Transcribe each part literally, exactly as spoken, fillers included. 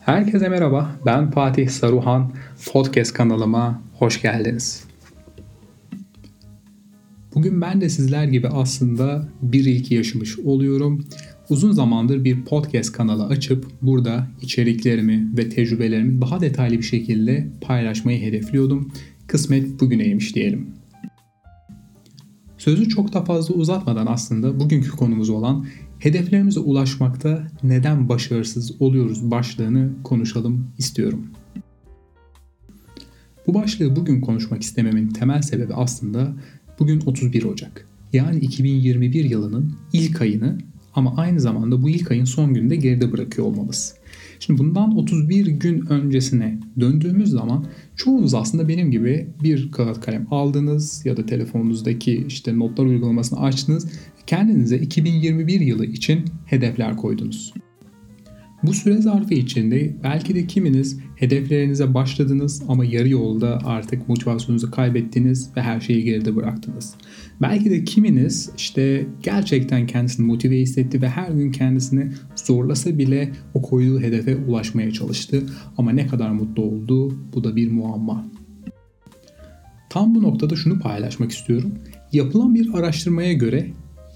Herkese merhaba, ben Fatih Saruhan, podcast kanalıma hoş geldiniz. Bugün ben de sizler gibi aslında bir iki yaşamış oluyorum. Uzun zamandır bir podcast kanalı açıp burada içeriklerimi ve tecrübelerimi daha detaylı bir şekilde paylaşmayı hedefliyordum. Kısmet bugüneymiş diyelim. Sözü çok da fazla uzatmadan aslında bugünkü konumuz olan hedeflerimize ulaşmakta neden başarısız oluyoruz başlığını konuşalım istiyorum. Bu başlığı bugün konuşmak istememin temel sebebi aslında bugün otuz bir Ocak. Yani iki bin yirmi bir yılının ilk ayını ama aynı zamanda bu ilk ayın son gününü de geride bırakıyor olmamız. Şimdi bundan otuz bir gün öncesine döndüğümüz zaman çoğunuz aslında benim gibi bir kağıt kalem aldınız ya da telefonunuzdaki işte notlar uygulamasını açtınız. Kendinize iki bin yirmi bir yılı için hedefler koydunuz. Bu süre zarfı içinde belki de kiminiz hedeflerinize başladınız ama yarı yolda artık motivasyonunuzu kaybettiniz ve her şeyi geride bıraktınız. Belki de kiminiz işte gerçekten kendisini motive hissetti ve her gün kendisini zorlasa bile o koyduğu hedefe ulaşmaya çalıştı ama ne kadar mutlu oldu, bu da bir muamma. Tam bu noktada şunu paylaşmak istiyorum. Yapılan bir araştırmaya göre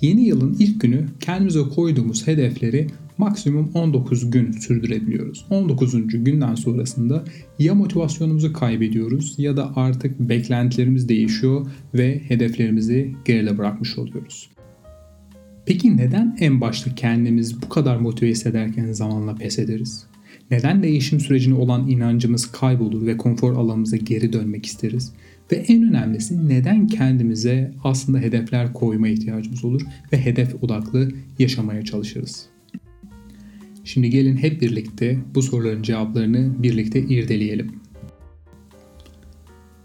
yeni yılın ilk günü kendimize koyduğumuz hedefleri maksimum on dokuz gün sürdürebiliyoruz. on dokuzuncu günden sonrasında ya motivasyonumuzu kaybediyoruz ya da artık beklentilerimiz değişiyor ve hedeflerimizi geride bırakmış oluyoruz. Peki neden en başta kendimiz bu kadar motive hissederken zamanla pes ederiz? Neden değişim sürecine olan inancımız kaybolur ve konfor alanımıza geri dönmek isteriz? Ve en önemlisi neden kendimize aslında hedefler koyma ihtiyacımız olur ve hedef odaklı yaşamaya çalışırız? Şimdi gelin hep birlikte bu soruların cevaplarını birlikte irdeleyelim.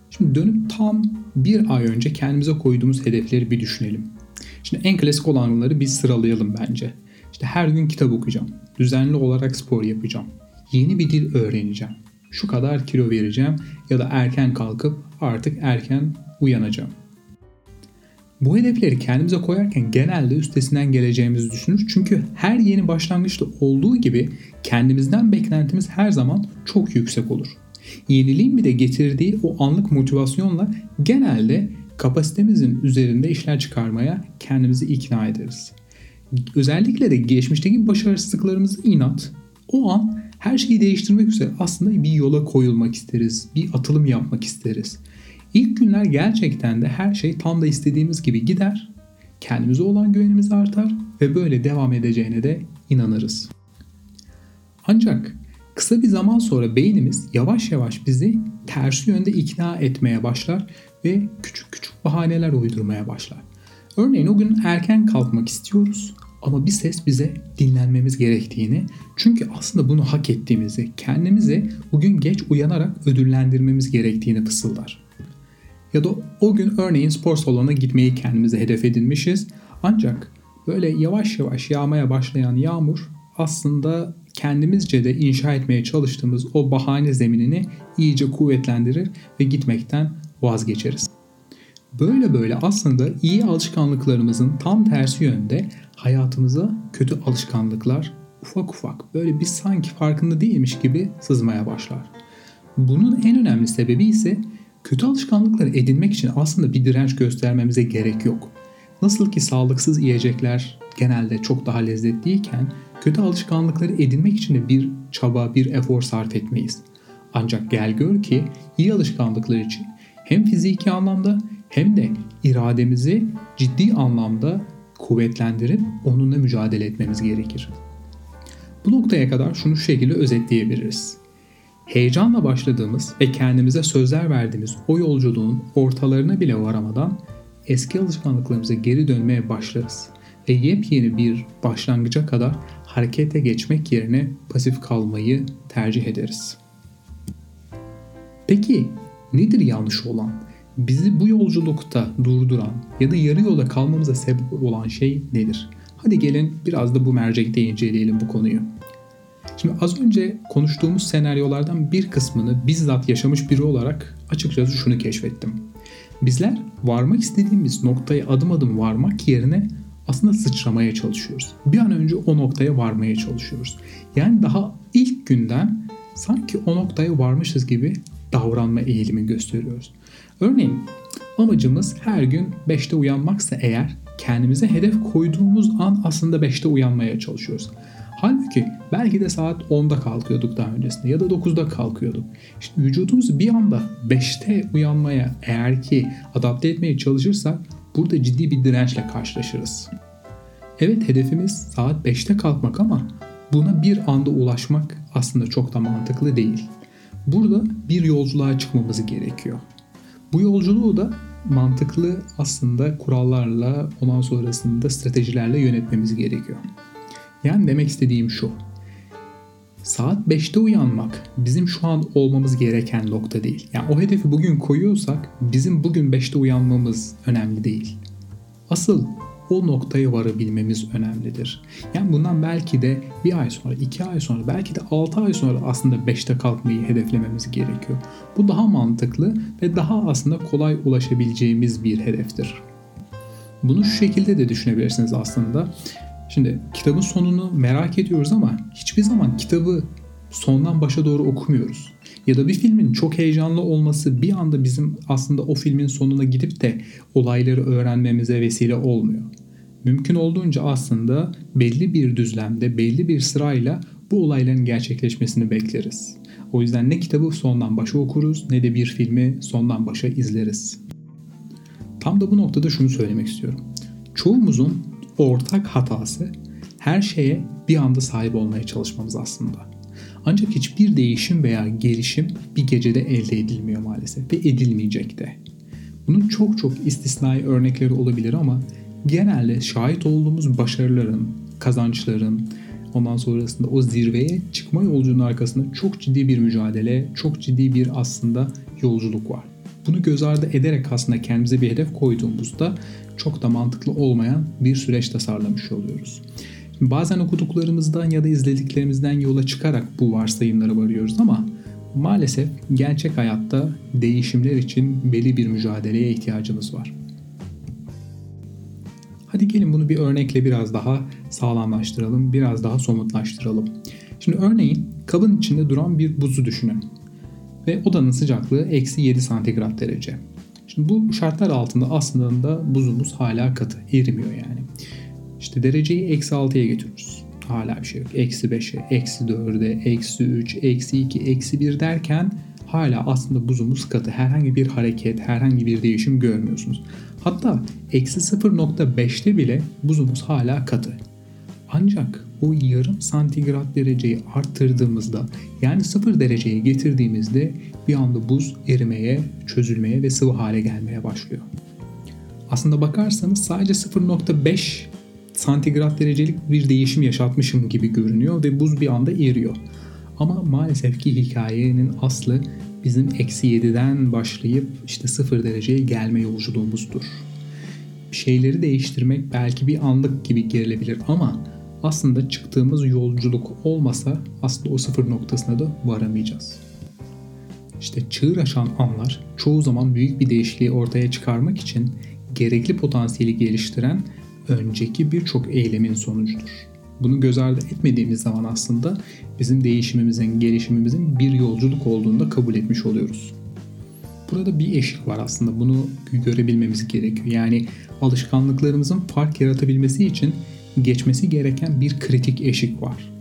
Şimdi dönüp tam bir ay önce kendimize koyduğumuz hedefleri bir düşünelim. Şimdi en klasik olanları bir sıralayalım bence. İşte her gün kitap okuyacağım, düzenli olarak spor yapacağım, yeni bir dil öğreneceğim, şu kadar kilo vereceğim ya da erken kalkıp artık erken uyanacağım. Bu hedefleri kendimize koyarken genelde üstesinden geleceğimizi düşünür. Çünkü her yeni başlangıçta olduğu gibi kendimizden beklentimiz her zaman çok yüksek olur. Yeniliğin bir de getirdiği o anlık motivasyonla genelde kapasitemizin üzerinde işler çıkarmaya kendimizi ikna ederiz. Özellikle de geçmişteki başarısızlıklarımızı inat, o an her şeyi değiştirmek üzere aslında bir yola koyulmak isteriz, bir atılım yapmak isteriz. İlk günler gerçekten de her şey tam da istediğimiz gibi gider, kendimize olan güvenimiz artar ve böyle devam edeceğine de inanırız. Ancak kısa bir zaman sonra beynimiz yavaş yavaş bizi tersi yönde ikna etmeye başlar ve küçük küçük bahaneler uydurmaya başlar. Örneğin o gün erken kalkmak istiyoruz ama bir ses bize dinlenmemiz gerektiğini, çünkü aslında bunu hak ettiğimizi, kendimizi bugün geç uyanarak ödüllendirmemiz gerektiğini fısıldar. Ya da o gün örneğin spor salonuna gitmeyi kendimize hedef edinmişiz. Ancak böyle yavaş yavaş yağmaya başlayan yağmur aslında kendimizce de inşa etmeye çalıştığımız o bahane zeminini iyice kuvvetlendirir ve gitmekten vazgeçeriz. Böyle böyle aslında iyi alışkanlıklarımızın tam tersi yönde hayatımıza kötü alışkanlıklar ufak ufak böyle biz sanki farkında değilmiş gibi sızmaya başlar. Bunun en önemli sebebi ise kötü alışkanlıkları edinmek için aslında bir direnç göstermemize gerek yok. Nasıl ki sağlıksız yiyecekler genelde çok daha lezzetliyken, kötü alışkanlıkları edinmek için de bir çaba, bir efor sarf etmeyiz. Ancak gel gör ki iyi alışkanlıklar için hem fiziki anlamda hem de irademizi ciddi anlamda kuvvetlendirip onunla mücadele etmemiz gerekir. Bu noktaya kadar şunu şu şekilde özetleyebiliriz. Heyecanla başladığımız ve kendimize sözler verdiğimiz o yolculuğun ortalarına bile varamadan eski alışkanlıklarımıza geri dönmeye başlarız ve yepyeni bir başlangıca kadar harekete geçmek yerine pasif kalmayı tercih ederiz. Peki nedir yanlış olan? Bizi bu yolculukta durduran ya da yarı yolda kalmamıza sebep olan şey nedir? Hadi gelin biraz da bu mercekte inceleyelim bu konuyu. Şimdi az önce konuştuğumuz senaryolardan bir kısmını bizzat yaşamış biri olarak açıkçası şunu keşfettim. Bizler varmak istediğimiz noktaya adım adım varmak yerine aslında sıçramaya çalışıyoruz. Bir an önce o noktaya varmaya çalışıyoruz. Yani daha ilk günden sanki o noktaya varmışız gibi davranma eğilimi gösteriyoruz. Örneğin amacımız her gün beşte uyanmaksa eğer, kendimize hedef koyduğumuz an aslında beşte uyanmaya çalışıyoruz. Halbuki belki de saat onda kalkıyorduk daha öncesinde ya da dokuzda kalkıyorduk. İşte vücudumuz bir anda beşte uyanmaya eğer ki adapte etmeye çalışırsak burada ciddi bir dirençle karşılaşırız. Evet, hedefimiz saat beşte kalkmak ama buna bir anda ulaşmak aslında çok da mantıklı değil. Burada bir yolculuğa çıkmamız gerekiyor. Bu yolculuğu da mantıklı aslında kurallarla, ondan sonrasında stratejilerle yönetmemiz gerekiyor. Yani demek istediğim şu: saat beşte uyanmak bizim şu an olmamız gereken nokta değil. Yani o hedefi bugün koyuyorsak bizim bugün beşte uyanmamız önemli değil. Asıl o noktaya varabilmemiz önemlidir. Yani bundan belki de bir ay sonra, iki ay sonra, belki de altı ay sonra aslında beşte kalkmayı hedeflememiz gerekiyor. Bu daha mantıklı ve daha aslında kolay ulaşabileceğimiz bir hedeftir. Bunu şu şekilde de düşünebilirsiniz aslında. Şimdi kitabın sonunu merak ediyoruz ama hiçbir zaman kitabı sondan başa doğru okumuyoruz. Ya da bir filmin çok heyecanlı olması bir anda bizim aslında o filmin sonuna gidip de olayları öğrenmemize vesile olmuyor. Mümkün olduğunca aslında belli bir düzlemde, belli bir sırayla bu olayların gerçekleşmesini bekleriz. O yüzden ne kitabı sondan başa okuruz ne de bir filmi sondan başa izleriz. Tam da bu noktada şunu söylemek istiyorum. Çoğumuzun ortak hatası her şeye bir anda sahip olmaya çalışmamız aslında. Ancak hiçbir değişim veya gelişim bir gecede elde edilmiyor maalesef ve edilmeyecek de. Bunun çok çok istisnai örnekleri olabilir ama genelde şahit olduğumuz başarıların, kazançların, ondan sonrasında o zirveye çıkma yolculuğunun arkasında çok ciddi bir mücadele, çok ciddi bir aslında yolculuk var. Bunu göz ardı ederek aslında kendimize bir hedef koyduğumuzda çok da mantıklı olmayan bir süreç tasarlamış oluyoruz. Bazen okuduklarımızdan ya da izlediklerimizden yola çıkarak bu varsayımlara varıyoruz ama maalesef gerçek hayatta değişimler için belli bir mücadeleye ihtiyacımız var. Hadi gelin bunu bir örnekle biraz daha sağlamlaştıralım, biraz daha somutlaştıralım. Şimdi örneğin kabın içinde duran bir buzu düşünün ve odanın sıcaklığı eksi yedi santigrat derece. Şimdi bu şartlar altında aslında buzumuz hala katı, erimiyor yani. İşte dereceyi eksi altıya getiriyoruz. Hala bir şey yok. eksi beşe, eksi dörde, eksi üç, eksi iki, eksi bir derken hala aslında buzumuz katı. Herhangi bir hareket, herhangi bir değişim görmüyorsunuz. Hatta eksi sıfır nokta beşte bile buzumuz hala katı. Ancak o yarım santigrat dereceyi arttırdığımızda, yani sıfır dereceye getirdiğimizde bir anda buz erimeye, çözülmeye ve sıvı hale gelmeye başlıyor. Aslında bakarsanız sadece sıfır nokta beş santigrat derecelik bir değişim yaşatmışım gibi görünüyor ve buz bir anda eriyor. Ama maalesef ki hikayenin aslı bizim eksi yediden başlayıp işte sıfır dereceye gelme yolculuğumuzdur. Bir şeyleri değiştirmek belki bir anlık gibi gelebilir ama aslında çıktığımız yolculuk olmasa aslında o sıfır noktasına da varamayacağız. İşte çığır açan anlar çoğu zaman büyük bir değişikliği ortaya çıkarmak için gerekli potansiyeli geliştiren önceki birçok eylemin sonucudur. Bunu göz ardı etmediğimiz zaman aslında bizim değişimimizin, gelişimimizin bir yolculuk olduğunu da kabul etmiş oluyoruz. Burada bir eşik var aslında. Bunu görebilmemiz gerekiyor. Yani alışkanlıklarımızın fark yaratabilmesi için geçmesi gereken bir kritik eşik var.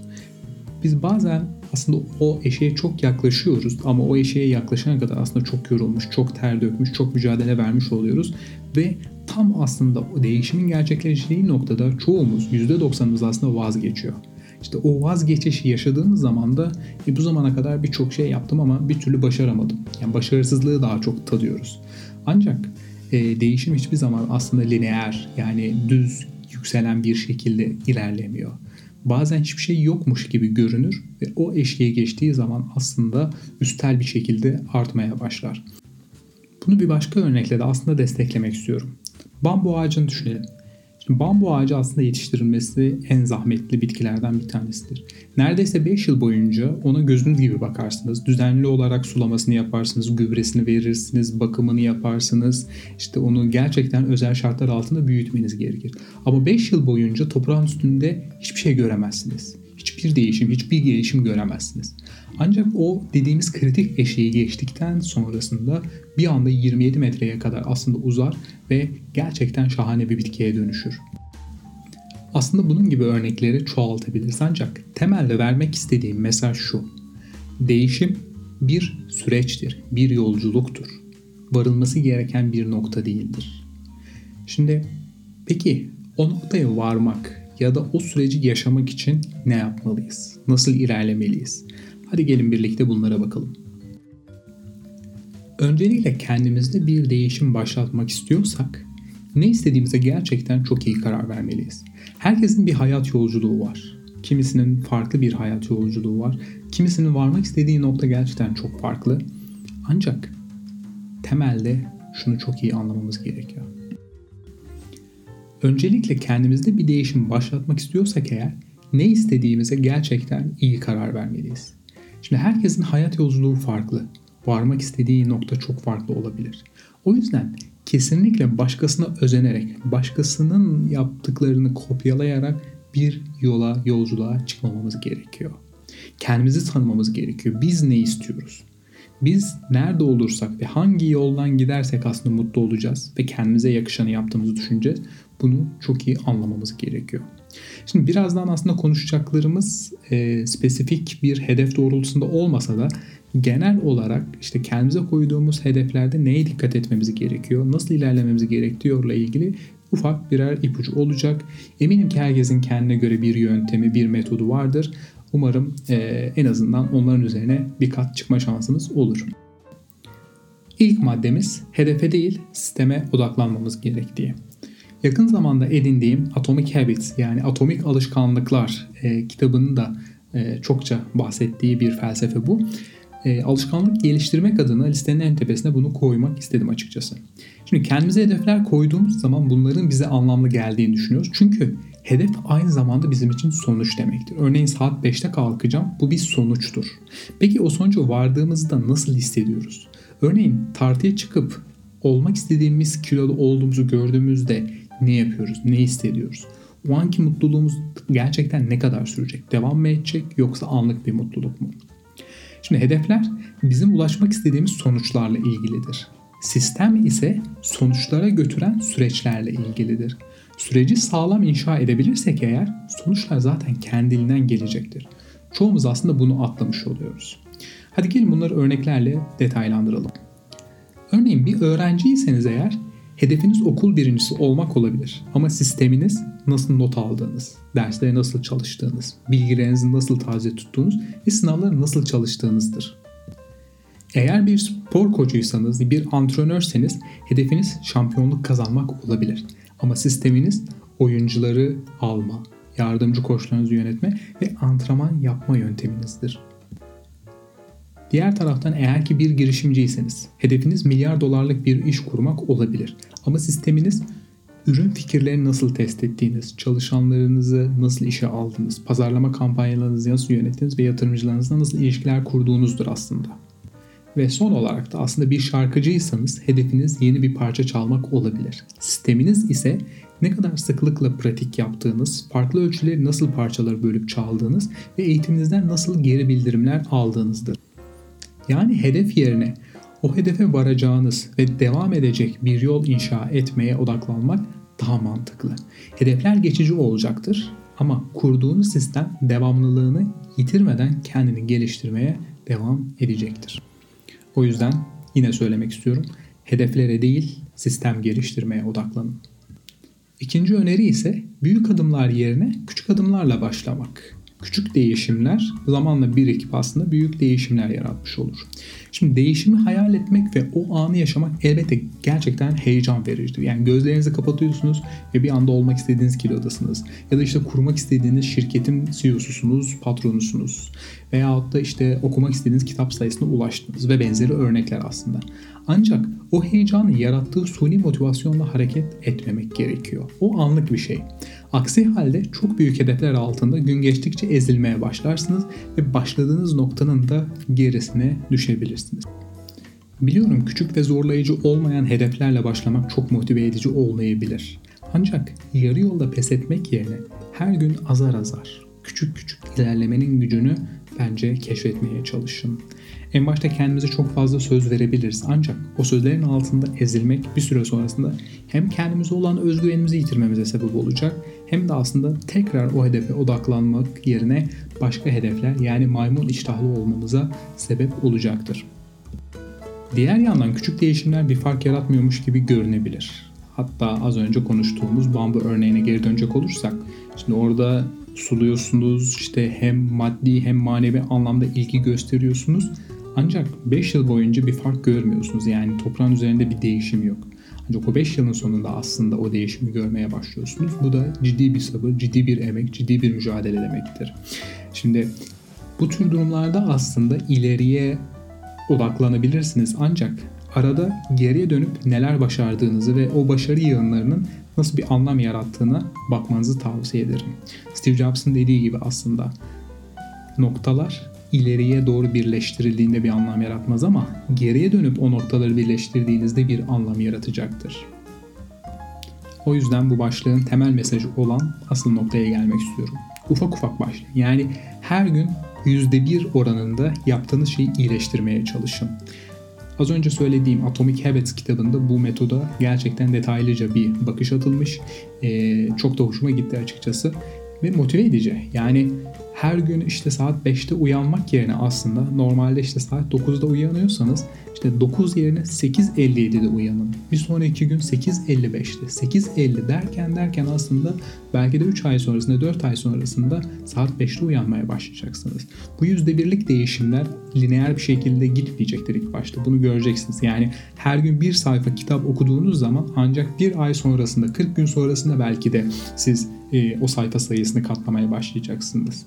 Biz bazen aslında o eşiğe çok yaklaşıyoruz ama o eşiğe yaklaşana kadar aslında çok yorulmuş, çok ter dökmüş, çok mücadele vermiş oluyoruz ve tam aslında o değişimin gerçekleştiği noktada çoğumuz, yüzde doksanımız aslında vazgeçiyor. İşte o vazgeçişi yaşadığımız zaman da e, bu zamana kadar birçok şey yaptım ama bir türlü başaramadım. Yani başarısızlığı daha çok tadıyoruz. Ancak e, değişim hiçbir zaman aslında lineer, yani düz yükselen bir şekilde ilerlemiyor. Bazen hiçbir şey yokmuş gibi görünür ve o eşiğe geçtiği zaman aslında üstel bir şekilde artmaya başlar. Bunu bir başka örnekle de aslında desteklemek istiyorum. Bambu ağacını düşünelim. Şimdi bambu ağacı aslında yetiştirilmesi en zahmetli bitkilerden bir tanesidir. Neredeyse beş yıl boyunca ona gözünüz gibi bakarsınız. Düzenli olarak sulamasını yaparsınız, gübresini verirsiniz, bakımını yaparsınız. İşte onu gerçekten özel şartlar altında büyütmeniz gerekir. Ama beş yıl boyunca toprağın üstünde hiçbir şey göremezsiniz. hiçbir değişim, hiçbir gelişim göremezsiniz. Ancak o dediğimiz kritik eşiği geçtikten sonrasında bir anda yirmi yedi metreye kadar aslında uzar ve gerçekten şahane bir bitkiye dönüşür. Aslında bunun gibi örnekleri çoğaltabiliriz, ancak temelde vermek istediğim mesaj şu: değişim bir süreçtir, bir yolculuktur. Varılması gereken bir nokta değildir. Şimdi peki o noktaya varmak ya da o süreci yaşamak için ne yapmalıyız? Nasıl ilerlemeliyiz? Hadi gelin birlikte bunlara bakalım. Öncelikle kendimizde bir değişim başlatmak istiyorsak ne istediğimize gerçekten çok iyi karar vermeliyiz. Herkesin bir hayat yolculuğu var. Kimisinin farklı bir hayat yolculuğu var. Kimisinin varmak istediği nokta gerçekten çok farklı. Ancak temelde şunu çok iyi anlamamız gerekiyor. Öncelikle kendimizde bir değişim başlatmak istiyorsak eğer ne istediğimize gerçekten iyi karar vermeliyiz. Şimdi herkesin hayat yolculuğu farklı. Varmak istediği nokta çok farklı olabilir. O yüzden kesinlikle başkasına özenerek, başkasının yaptıklarını kopyalayarak bir yola, yolculuğa çıkmamamız gerekiyor. Kendimizi tanımamız gerekiyor. Biz ne istiyoruz? Biz nerede olursak ve hangi yoldan gidersek aslında mutlu olacağız ve kendimize yakışanı yaptığımızı düşüneceğiz. Bunu çok iyi anlamamız gerekiyor. Şimdi birazdan aslında konuşacaklarımız e, spesifik bir hedef doğrultusunda olmasa da genel olarak işte kendimize koyduğumuz hedeflerde neye dikkat etmemiz gerekiyor, nasıl ilerlememiz gerektiğiyle ilgili ufak birer ipucu olacak. Eminim ki herkesin kendine göre bir yöntemi, bir metodu vardır. Umarım e, en azından onların üzerine bir kat çıkma şansımız olur. İlk maddemiz hedefe değil sisteme odaklanmamız gerektiği. Yakın zamanda edindiğim Atomic Habits yani Atomik Alışkanlıklar e, kitabının da e, çokça bahsettiği bir felsefe bu. E, alışkanlık geliştirmek adına listenin en tepesine bunu koymak istedim açıkçası. Şimdi kendimize hedefler koyduğumuz zaman bunların bize anlamlı geldiğini düşünüyoruz. Çünkü hedef aynı zamanda bizim için sonuç demektir. Örneğin saat beşte kalkacağım, bu bir sonuçtur. Peki o sonuca vardığımızda nasıl hissediyoruz? Örneğin tartıya çıkıp olmak istediğimiz kiloda olduğumuzu gördüğümüzde ne yapıyoruz, ne hissediyoruz? O anki mutluluğumuz gerçekten ne kadar sürecek? Devam mı edecek yoksa anlık bir mutluluk mu? Şimdi hedefler bizim ulaşmak istediğimiz sonuçlarla ilgilidir. Sistem ise sonuçlara götüren süreçlerle ilgilidir. Süreci sağlam inşa edebilirsek eğer sonuçlar zaten kendiliğinden gelecektir. Çoğumuz aslında bunu atlamış oluyoruz. Hadi gelin bunları örneklerle detaylandıralım. Örneğin bir öğrenciyseniz eğer hedefiniz okul birincisi olmak olabilir ama sisteminiz nasıl not aldığınız, derslere nasıl çalıştığınız, bilgilerinizi nasıl taze tuttuğunuz ve sınavlara nasıl çalıştığınızdır. Eğer bir spor kocuysanız, bir antrenörseniz hedefiniz şampiyonluk kazanmak olabilir. Ama sisteminiz oyuncuları alma, yardımcı koçlarınızı yönetme ve antrenman yapma yönteminizdir. Diğer taraftan eğer ki bir girişimciyseniz, hedefiniz milyar dolarlık bir iş kurmak olabilir. Ama sisteminiz ürün fikirlerini nasıl test ettiğiniz, çalışanlarınızı nasıl işe aldığınız, pazarlama kampanyalarınızı nasıl yönettiğiniz ve yatırımcılarınızla nasıl ilişkiler kurduğunuzdur aslında. Ve son olarak da aslında bir şarkıcıysanız hedefiniz yeni bir parça çalmak olabilir. Sisteminiz ise ne kadar sıklıkla pratik yaptığınız, farklı ölçüleri nasıl parçalara bölüp çaldığınız ve eğitiminizden nasıl geri bildirimler aldığınızdır. Yani hedef yerine o hedefe varacağınız ve devam edecek bir yol inşa etmeye odaklanmak daha mantıklı. Hedefler geçici olacaktır ama kurduğunuz sistem devamlılığını yitirmeden kendini geliştirmeye devam edecektir. O yüzden yine söylemek istiyorum, hedeflere değil sistem geliştirmeye odaklanın. İkinci öneri ise büyük adımlar yerine küçük adımlarla başlamak. Küçük değişimler zamanla birikip aslında büyük değişimler yaratmış olur. Şimdi değişimi hayal etmek ve o anı yaşamak elbette gerçekten heyecan vericidir. Yani gözlerinizi kapatıyorsunuz ve bir anda olmak istediğiniz kilodasınız. Ya da işte kurmak istediğiniz şirketin C E O'susunuz, patronusunuz. Veyahut da işte okumak istediğiniz kitap sayısına ulaştınız ve benzeri örnekler aslında. Ancak o heyecanın yarattığı suni motivasyonla hareket etmemek gerekiyor. O anlık bir şey. Aksi halde çok büyük hedefler altında gün geçtikçe ezilmeye başlarsınız ve başladığınız noktanın da gerisine düşebilirsiniz. Biliyorum küçük ve zorlayıcı olmayan hedeflerle başlamak çok motive edici olmayabilir. Ancak yarı yolda pes etmek yerine her gün azar azar, küçük küçük ilerlemenin gücünü bence keşfetmeye çalışın. En başta kendimize çok fazla söz verebiliriz, ancak o sözlerin altında ezilmek bir süre sonrasında hem kendimize olan özgüvenimizi yitirmemize sebep olacak, hem de aslında tekrar o hedefe odaklanmak yerine başka hedefler, yani maymun iştahlı olmamıza sebep olacaktır. Diğer yandan küçük değişimler bir fark yaratmıyormuş gibi görünebilir. Hatta az önce konuştuğumuz bambu örneğine geri dönecek olursak, şimdi orada suluyorsunuz, işte hem maddi hem manevi anlamda ilgi gösteriyorsunuz. Ancak beş yıl boyunca bir fark görmüyorsunuz. Yani toprağın üzerinde bir değişim yok. Ancak o beş yılın sonunda aslında o değişimi görmeye başlıyorsunuz. Bu da ciddi bir sabır, ciddi bir emek, ciddi bir mücadele demektir. Şimdi bu tür durumlarda aslında ileriye odaklanabilirsiniz. Ancak arada geriye dönüp neler başardığınızı ve o başarı yığınlarının nasıl bir anlam yarattığına bakmanızı tavsiye ederim. Steve Jobs'ın dediği gibi aslında noktalar ileriye doğru birleştirildiğinde bir anlam yaratmaz, ama geriye dönüp o noktaları birleştirdiğinizde bir anlam yaratacaktır. O yüzden bu başlığın temel mesajı olan asıl noktaya gelmek istiyorum. Ufak ufak başlayın. Yani her gün yüzde bir oranında yaptığınız şeyi iyileştirmeye çalışın. Az önce söylediğim Atomic Habits kitabında bu metoda gerçekten detaylıca bir bakış atılmış. Ee, çok da hoşuma gitti açıkçası ve motive edici. Yani her gün işte saat beşte uyanmak yerine aslında normalde işte saat dokuzda uyanıyorsanız işte dokuz yerine sekiz elli yedide uyanın. Bir sonraki gün sekiz elli beşte. sekiz elli derken derken aslında belki de üç ay sonrasında, dört ay sonrasında saat beşte uyanmaya başlayacaksınız. Bu yüzde birlik değişimler lineer bir şekilde gitmeyecektir ilk başta. Bunu göreceksiniz. Yani her gün bir sayfa kitap okuduğunuz zaman ancak bir ay sonrasında, kırk gün sonrasında belki de siz e, o sayfa sayısını katlamaya başlayacaksınız.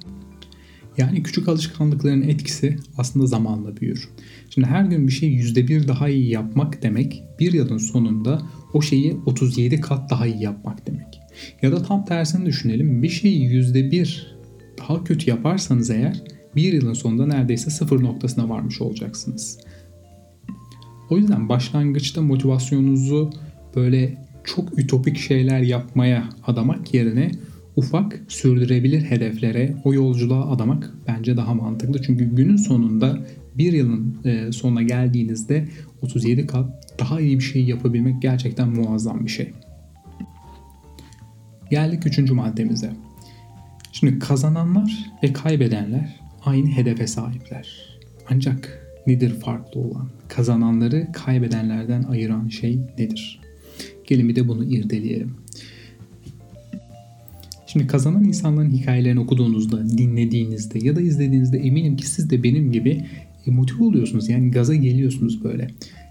Yani küçük alışkanlıkların etkisi aslında zamanla büyür. Şimdi her gün bir şeyi yüzde bir daha iyi yapmak demek, bir yılın sonunda o şeyi otuz yedi kat daha iyi yapmak demek. Ya da tam tersini düşünelim, bir şeyi yüzde bir daha kötü yaparsanız eğer, bir yılın sonunda neredeyse sıfır noktasına varmış olacaksınız. O yüzden başlangıçta motivasyonunuzu böyle çok ütopik şeyler yapmaya adamak yerine ufak, sürdürebilir hedeflere, o yolculuğa adamak bence daha mantıklı. Çünkü günün sonunda bir yılın sonuna geldiğinizde otuz yedi kat daha iyi bir şey yapabilmek gerçekten muazzam bir şey. Geldik üçüncü maddemize. Şimdi kazananlar ve kaybedenler aynı hedefe sahipler. Ancak nedir farklı olan? Kazananları kaybedenlerden ayıran şey nedir? Gelin bir de bunu irdeleyelim. Şimdi kazanan insanların hikayelerini okuduğunuzda, dinlediğinizde ya da izlediğinizde eminim ki siz de benim gibi motive oluyorsunuz. Yani gaza geliyorsunuz böyle.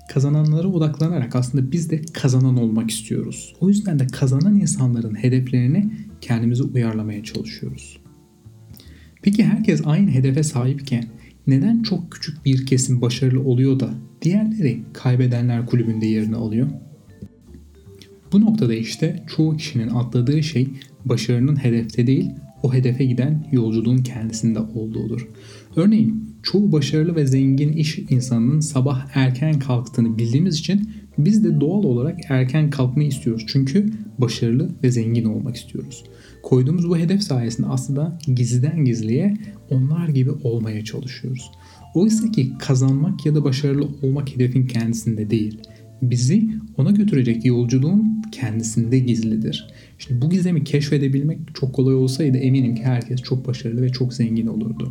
Kazananlara odaklanarak aslında biz de kazanan olmak istiyoruz. O yüzden de kazanan insanların hedeflerini kendimize uyarlamaya çalışıyoruz. Peki herkes aynı hedefe sahipken neden çok küçük bir kesim başarılı oluyor da diğerleri kaybedenler kulübünde yerini alıyor? Bu noktada işte çoğu kişinin atladığı şey başarının hedefte değil, o hedefe giden yolculuğun kendisinde olduğudur. Örneğin çoğu başarılı ve zengin iş insanının sabah erken kalktığını bildiğimiz için biz de doğal olarak erken kalkmayı istiyoruz. Çünkü başarılı ve zengin olmak istiyoruz. Koyduğumuz bu hedef sayesinde aslında gizliden gizliye onlar gibi olmaya çalışıyoruz. Oysa ki kazanmak ya da başarılı olmak hedefin kendisinde değil, bizi ona götürecek yolculuğun kendisinde gizlidir. Şimdi bu gizemi keşfedebilmek çok kolay olsaydı eminim ki herkes çok başarılı ve çok zengin olurdu.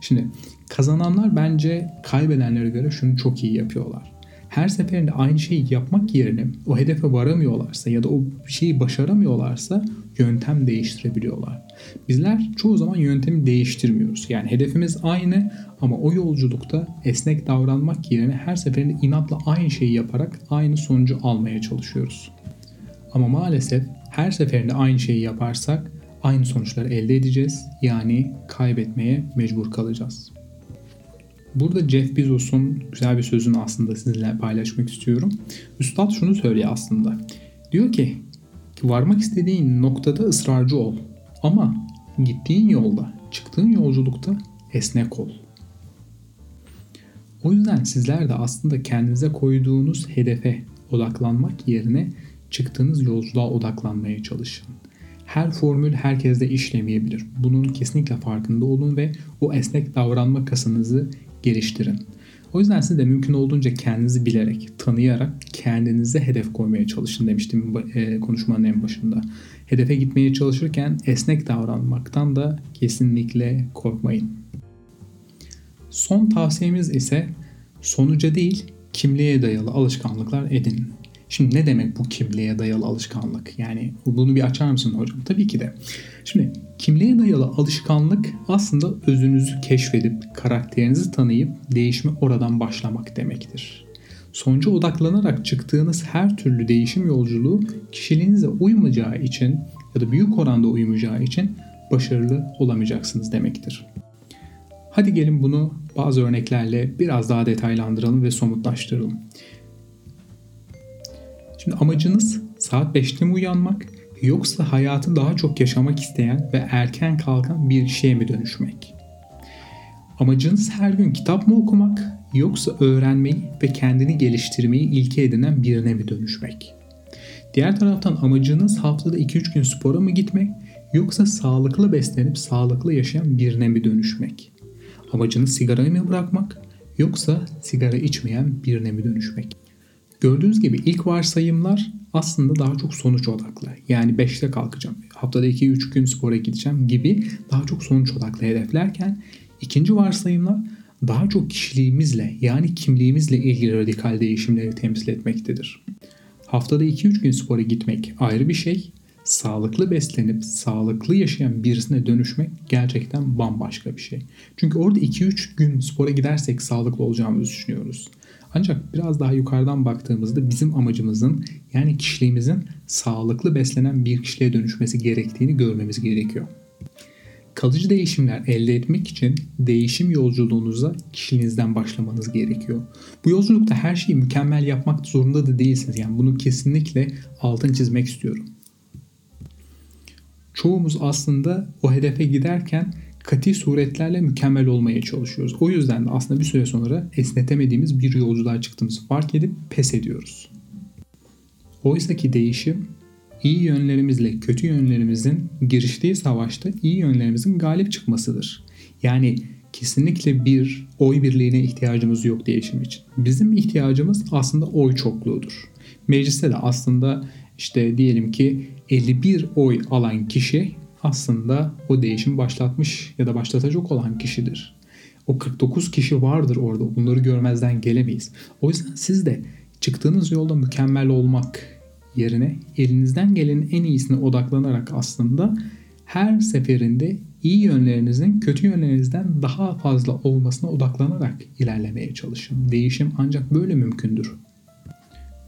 Şimdi kazananlar bence kaybedenlere göre şunu çok iyi yapıyorlar. Her seferinde aynı şeyi yapmak yerine o hedefe varamıyorlarsa ya da o şeyi başaramıyorlarsa yöntem değiştirebiliyorlar. Bizler çoğu zaman yöntemi değiştirmiyoruz. Yani hedefimiz aynı ama o yolculukta esnek davranmak yerine her seferinde inatla aynı şeyi yaparak aynı sonucu almaya çalışıyoruz. Ama maalesef her seferinde aynı şeyi yaparsak aynı sonuçları elde edeceğiz. Yani kaybetmeye mecbur kalacağız. Burada Jeff Bezos'un güzel bir sözünü aslında sizinle paylaşmak istiyorum. Üstad şunu söylüyor aslında. Diyor ki, varmak istediğin noktada ısrarcı ol. Ama gittiğin yolda, çıktığın yolculukta esnek ol. O yüzden sizler de aslında kendinize koyduğunuz hedefe odaklanmak yerine çıktığınız yolculuğa odaklanmaya çalışın. Her formül herkeste işlemeyebilir. Bunun kesinlikle farkında olun ve o esnek davranma kasınızı geliştirin. O yüzden siz de mümkün olduğunca kendinizi bilerek, tanıyarak kendinize hedef koymaya çalışın demiştim konuşmanın en başında. Hedefe gitmeye çalışırken esnek davranmaktan da kesinlikle korkmayın. Son tavsiyemiz ise sonuca değil, kimliğe dayalı alışkanlıklar edinin. Şimdi ne demek bu kimliğe dayalı alışkanlık? Yani bunu bir açar mısın hocam? Tabii ki de. Şimdi kimliğe dayalı alışkanlık aslında özünüzü keşfedip, karakterinizi tanıyıp değişime oradan başlamak demektir. Sonuca odaklanarak çıktığınız her türlü değişim yolculuğu kişiliğinize uymayacağı için ya da büyük oranda uymayacağı için başarılı olamayacaksınız demektir. Hadi gelin bunu bazı örneklerle biraz daha detaylandıralım ve somutlaştıralım. Şimdi amacınız saat beşte mi uyanmak, yoksa hayatı daha çok yaşamak isteyen ve erken kalkan bir kişiye mi dönüşmek? Amacınız her gün kitap mı okumak, yoksa öğrenmeyi ve kendini geliştirmeyi ilke edinen birine mi dönüşmek? Diğer taraftan amacınız haftada iki üç gün spora mı gitmek, yoksa sağlıklı beslenip sağlıklı yaşayan birine mi dönüşmek? Amacınız sigarayı mı bırakmak, yoksa sigara içmeyen birine mi dönüşmek? Gördüğünüz gibi ilk varsayımlar aslında daha çok sonuç odaklı. Yani beşte kalkacağım, haftada iki üç gün spora gideceğim gibi daha çok sonuç odaklı hedeflerken ikinci varsayımlar daha çok kişiliğimizle, yani kimliğimizle ilgili radikal değişimleri temsil etmektedir. Haftada iki üç gün spora gitmek ayrı bir şey, sağlıklı beslenip sağlıklı yaşayan birisine dönüşmek gerçekten bambaşka bir şey. Çünkü orada iki üç gün spora gidersek sağlıklı olacağımızı düşünüyoruz. Ancak biraz daha yukarıdan baktığımızda bizim amacımızın, yani kişiliğimizin sağlıklı beslenen bir kişiliğe dönüşmesi gerektiğini görmemiz gerekiyor. Kalıcı değişimler elde etmek için değişim yolculuğunuza kişiliğinizden başlamanız gerekiyor. Bu yolculukta her şeyi mükemmel yapmak zorunda da değilsiniz. Yani bunu kesinlikle altını çizmek istiyorum. Çoğumuz aslında o hedefe giderken katı suretlerle mükemmel olmaya çalışıyoruz. O yüzden de aslında bir süre sonra esnetemediğimiz bir yolculuğa çıktığımızı fark edip pes ediyoruz. Oysa ki değişim, iyi yönlerimizle kötü yönlerimizin giriştiği savaşta iyi yönlerimizin galip çıkmasıdır. Yani kesinlikle bir oy birliğine ihtiyacımız yok değişim için. Bizim ihtiyacımız aslında oy çokluğudur. Mecliste de aslında işte diyelim ki elli bir oy alan kişi aslında o değişimi başlatmış ya da başlatacak olan kişidir. O kırk dokuz kişi vardır orada. Bunları görmezden gelemeyiz. O yüzden siz de çıktığınız yolda mükemmel olmak yerine elinizden gelenin en iyisine odaklanarak aslında her seferinde iyi yönlerinizin kötü yönlerinizden daha fazla olmasına odaklanarak ilerlemeye çalışın. Değişim ancak böyle mümkündür.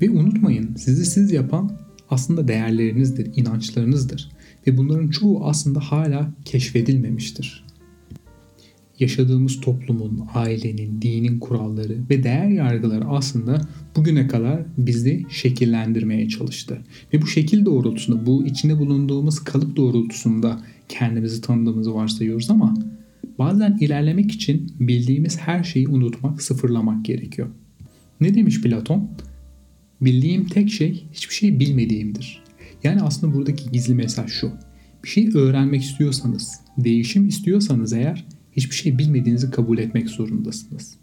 Ve unutmayın, sizi siz yapan aslında değerlerinizdir, inançlarınızdır. Ve bunların çoğu aslında hala keşfedilmemiştir. Yaşadığımız toplumun, ailenin, dinin kuralları ve değer yargıları aslında bugüne kadar bizi şekillendirmeye çalıştı. Ve bu şekil doğrultusunda, bu içinde bulunduğumuz kalıp doğrultusunda kendimizi tanıdığımızı varsayıyoruz ama bazen ilerlemek için bildiğimiz her şeyi unutmak, sıfırlamak gerekiyor. Ne demiş Platon? Bildiğim tek şey hiçbir şey bilmediğimdir. Yani aslında buradaki gizli mesaj şu. Bir şey öğrenmek istiyorsanız, değişim istiyorsanız eğer hiçbir şey bilmediğinizi kabul etmek zorundasınız.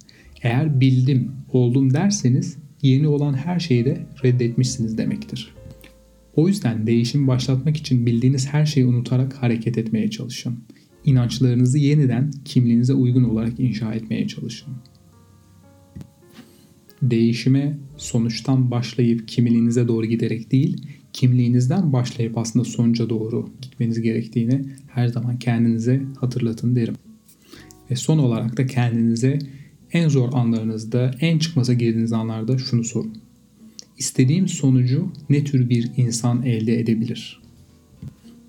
Eğer bildim, oldum derseniz yeni olan her şeyi de reddetmişsiniz demektir. O yüzden değişimi başlatmak için bildiğiniz her şeyi unutarak hareket etmeye çalışın. İnançlarınızı yeniden kimliğinize uygun olarak inşa etmeye çalışın. Değişime sonuçtan başlayıp kimliğinize doğru giderek değil, kimliğinizden başlayıp aslında sonuca doğru gitmeniz gerektiğini her zaman kendinize hatırlatın derim. Ve son olarak da kendinize en zor anlarınızda, en çıkmaza girdiğiniz anlarda şunu sorun. İstediğim sonucu ne tür bir insan elde edebilir?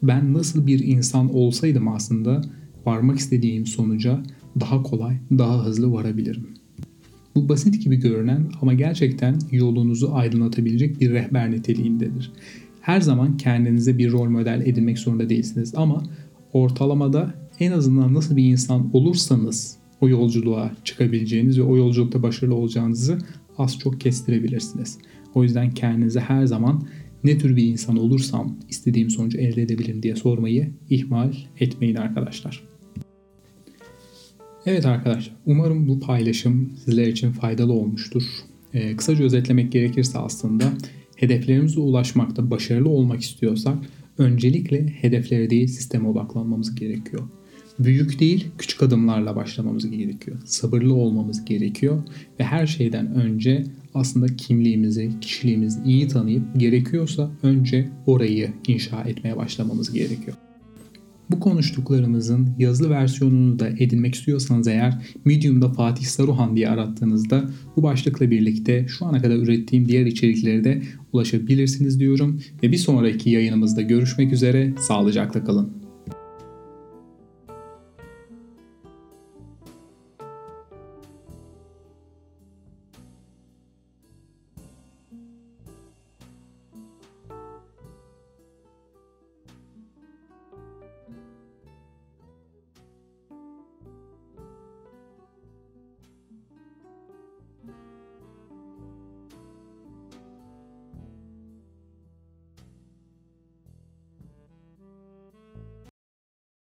Ben nasıl bir insan olsaydım aslında varmak istediğim sonuca daha kolay, daha hızlı varabilirim. Bu basit gibi görünen ama gerçekten yolunuzu aydınlatabilecek bir rehber niteliğindedir. Her zaman kendinize bir rol model edinmek zorunda değilsiniz ama ortalamada en azından nasıl bir insan olursanız o yolculuğa çıkabileceğiniz ve o yolculukta başarılı olacağınızı az çok kestirebilirsiniz. O yüzden kendinize her zaman ne tür bir insan olursam istediğim sonucu elde edebilirim diye sormayı ihmal etmeyin arkadaşlar. Evet arkadaşlar, umarım bu paylaşım sizler için faydalı olmuştur. Ee, kısaca özetlemek gerekirse aslında hedeflerimize ulaşmakta başarılı olmak istiyorsak öncelikle hedeflere değil sisteme odaklanmamız gerekiyor. Büyük değil, küçük adımlarla başlamamız gerekiyor. Sabırlı olmamız gerekiyor ve her şeyden önce aslında kimliğimizi, kişiliğimizi iyi tanıyıp gerekiyorsa önce orayı inşa etmeye başlamamız gerekiyor. Bu konuştuklarımızın yazılı versiyonunu da edinmek istiyorsanız eğer Medium'da Fatih Saruhan diye arattığınızda bu başlıkla birlikte şu ana kadar ürettiğim diğer içeriklere de ulaşabilirsiniz diyorum ve bir sonraki yayınımızda görüşmek üzere, sağlıcakla kalın.